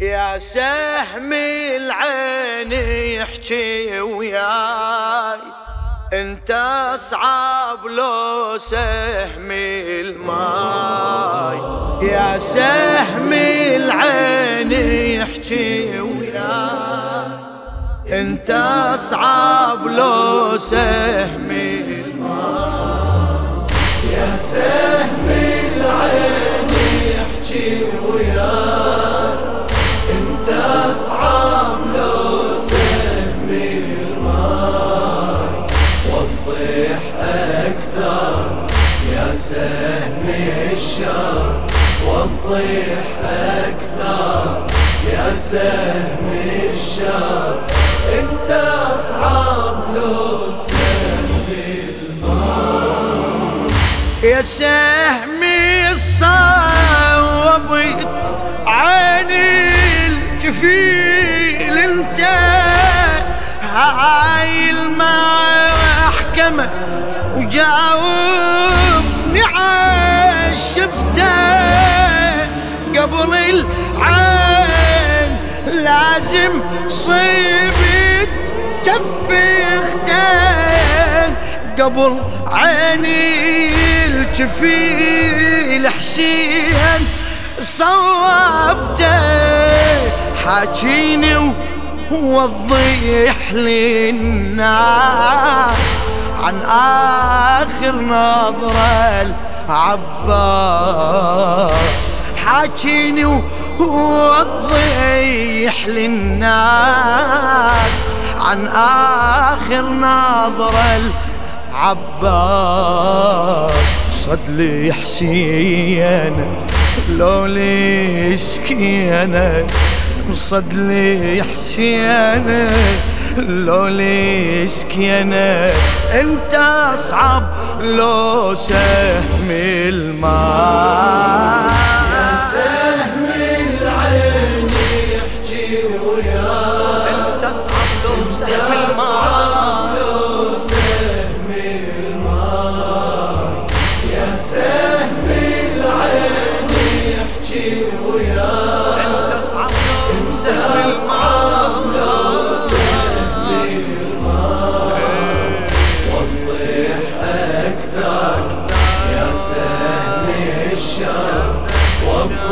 يا سهم العين يحكي وياي، انت اصعب لو سهم الماي. يا سهم العين يحكي وياي، انت اصعب لو سهم الماي. يا سهم العين يحكي وياي، أصعب لو سهم الماي. وضح أكثر يا سهم الشر، وضح أكثر يا سهم الشر، أنت أصعب لو سهم الماي. يا سهم الصوابي عيني فيل، انت هاي المحكمة وجاوبني عالشفته قبل العين، لازم صيبت تفختان قبل عيني الكفيل. حسين صوبته حاجيني ووضح للناس عن آخر نظرة العباس. حاجيني ووضح للناس عن آخر نظرة العباس. صدلي حسين لو لي سكينة، صدلي حسينة لو لي سكينة، انت اصعب لو سهم الماي. يا سهم العين يحكي وياي، انت اصعب لو سهم الماي. يا سهم العين يحكي وياي، أصعب لو سهم الماي. وضح أكثر يا سهم الشر، وضح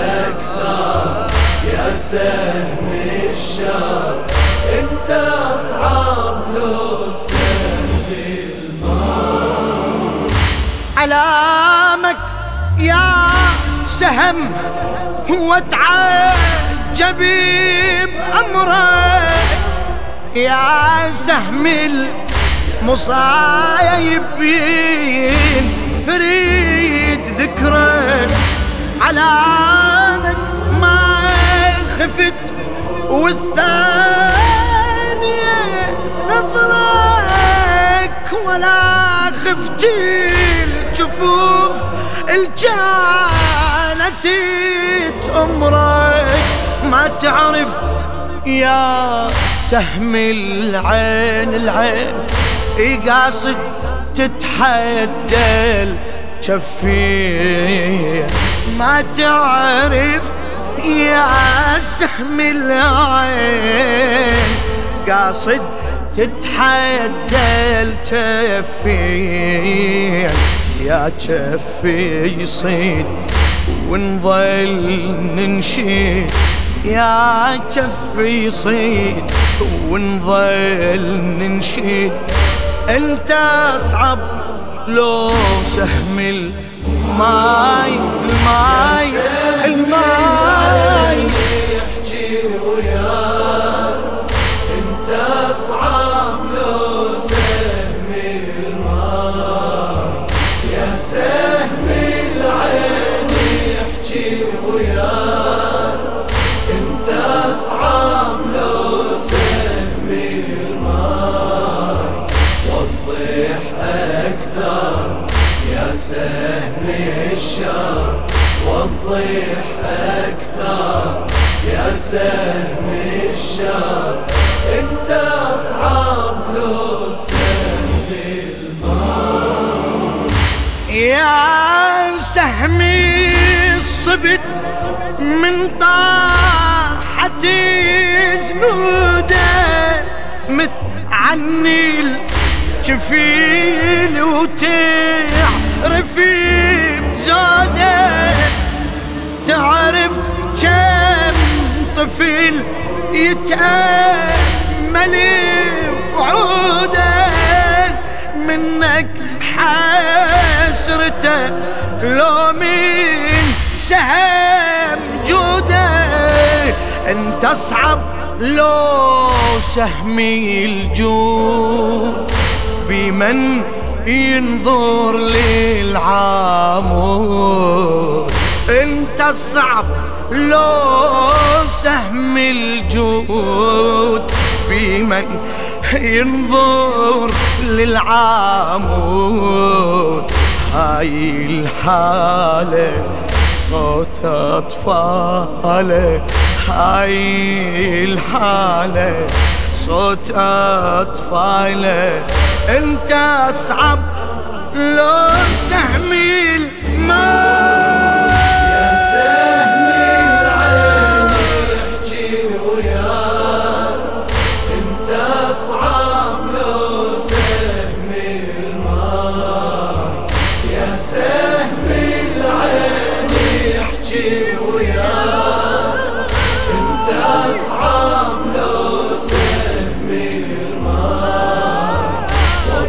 أكثر يا سهم الشر، أنت أصعب لو سهم الماي. علامك يا سهم وتعال جبيب أمرك، يا سهم المصايبين فريد ذكرك. علامك ما خفت والثانية نظرك، ولا خفت الجفوف الجانت أمرك. ما تعرف يا سهم العين، العين يقاصد تتحدى الجفية. ما تعرف يا سهم العين قاصد تتحدى الجفية. يا جفي يصيد ونظل ننشيد، يا جفي يصيد ونظل ننشيد، انت اصعب لو سهم الماي. الماي الماي يحكي وياي، انت اصعب لو سهم الماي. يا سهم العين يحكي وياي، أصعب لو سهم الماي. وضح أكثر يا سهم الشر، وضح أكثر يا سهم الشر، أنت أصعب لو سهم الماي. يا سهم الصبت من طار عني الجفيل وتعرفي بزادك، تعرف كم طفل يتأمل وعودا منك حسرته لو من سهم جوده. انت اصعب لو سهمي الجود بمن ينظر للعمود. انت اصعب لو سهم الجود بمن ينظر للعمود. هاي الحالة صوت أطفاله، هاي الحالة صوت أطفاله. انت أصعب لو سهم الماء، يا سهم العين يحجي وياك. انت أصعب لو سهم الماء، يا سهم العين يحجي وياك. انت أصعب لو سهم الماء،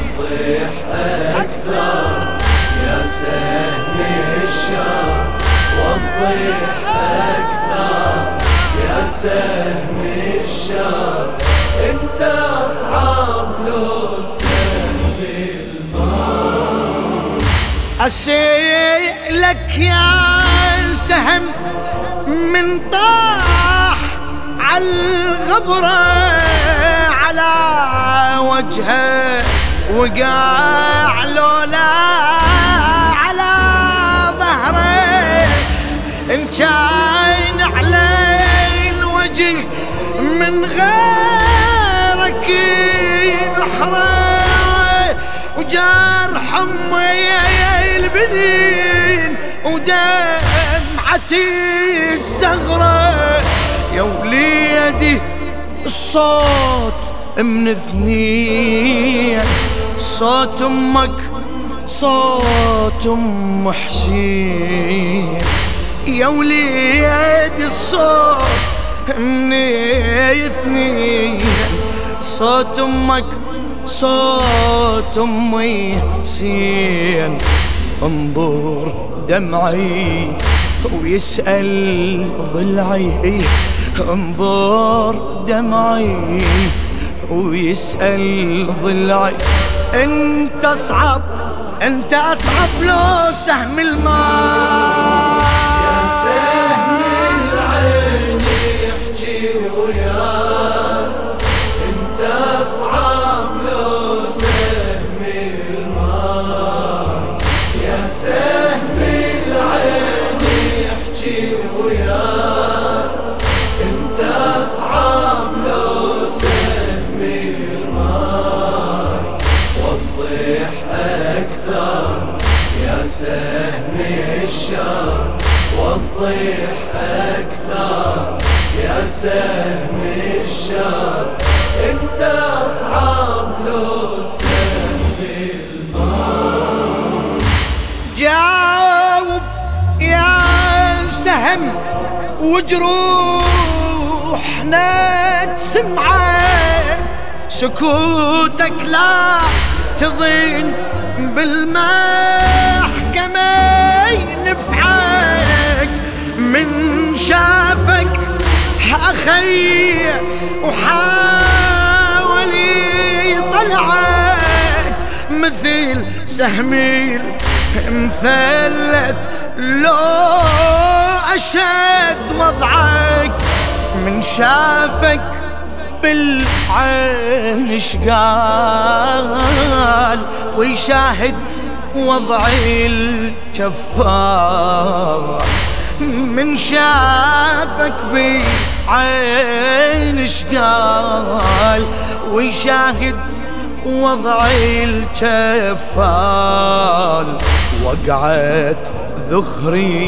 وضح أكثر يا سهم الشر، وضح أكثر يا سهم الشر. انت أصعب لو سهم الماء. أسألك يا سهم من طاح عالغبرة على وجهه وقع لولا على ظهره، إن كان على الوجه من غيرك ينحره وجرح أمي البنين ودمعتي الزغرة. يا وليدي الصوت من اثنين، صوت أمك صوت أم حسين. يا وليدي الصوت من اثنين، صوت أمك صوت أمي حسين. انظر دمعي ويسأل ضلعي، انظر دمعي ويسأل ضلعي. انت اصعب، انت اصعب لو سهم الماء، يا سهم العين يحجي وياك. انت اصعب لو سهم الماء، يا سهم العين يحجي وياك. انت اصعب لو سهم الماء، وضح أكثر يا سهم الشر، وضح أكثر يا سهم الشر. انت أصعب لو سهم الماء. جاوب يا سهم وجروح احنا تسمعك، سكوتك لا تضين بالمحكمة ينفعك. من شافك أخي وحاول يطلعك مثل سهميل مثلث لو أشد وضعك. من شافك بالعين شقال ويشاهد وضع الجفار، من شافك بالعين شقال ويشاهد وضع الجفار. وقعت ذخري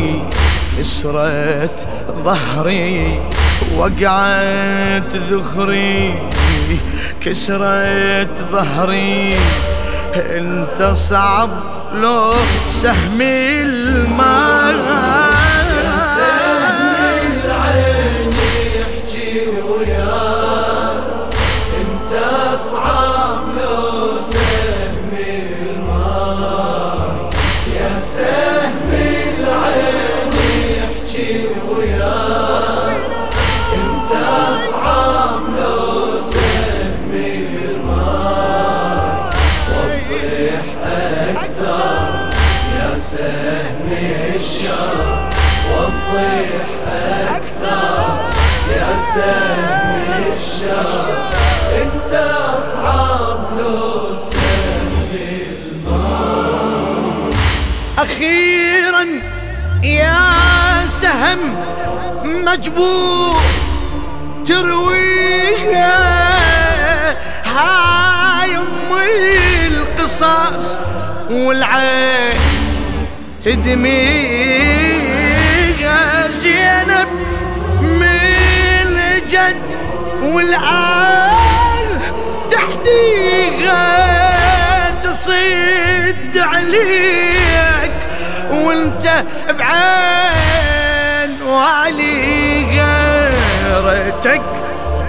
كسرت ظهري، وقعت ذخري كسرت ظهري، انت صعب لو سهم الماء سهم الشر، انت اصعب لو سهم الماء. اخيرا يا سهم مجبور ترويها، هاي امي القصاص والعين تدميها. زينب والآل تحديها تصد عليك، وانت بعين وعلي غيرتك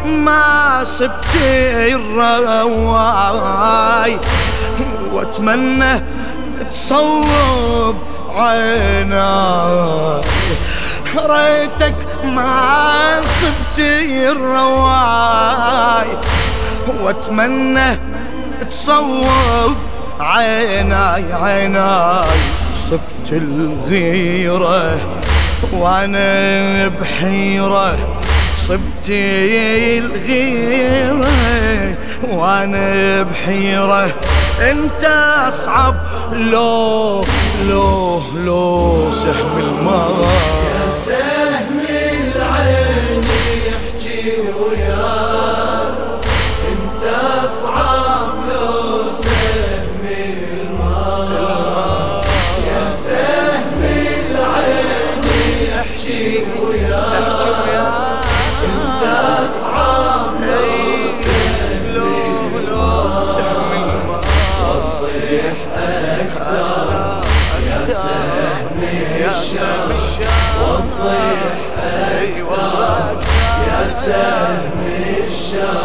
ما صبت الرواي، واتمنى تصوب عيناي. ريتك ما صبت الرواي، واتمنى تصوب عيناي. عيناي صبت الغيرة وانا بحيرة، صبت الغيرة وانا بحيرة، انت اصعب لو لو لو سهم الماء. سهم العين يحجي وياه، انت اصعب لو سهم الماء. يا سهم العين يحجي وياه، انت اصعب لو سهم الماء. وضيح اكثر يا سهم الشر، وضيح أكثر يا سهم الشر.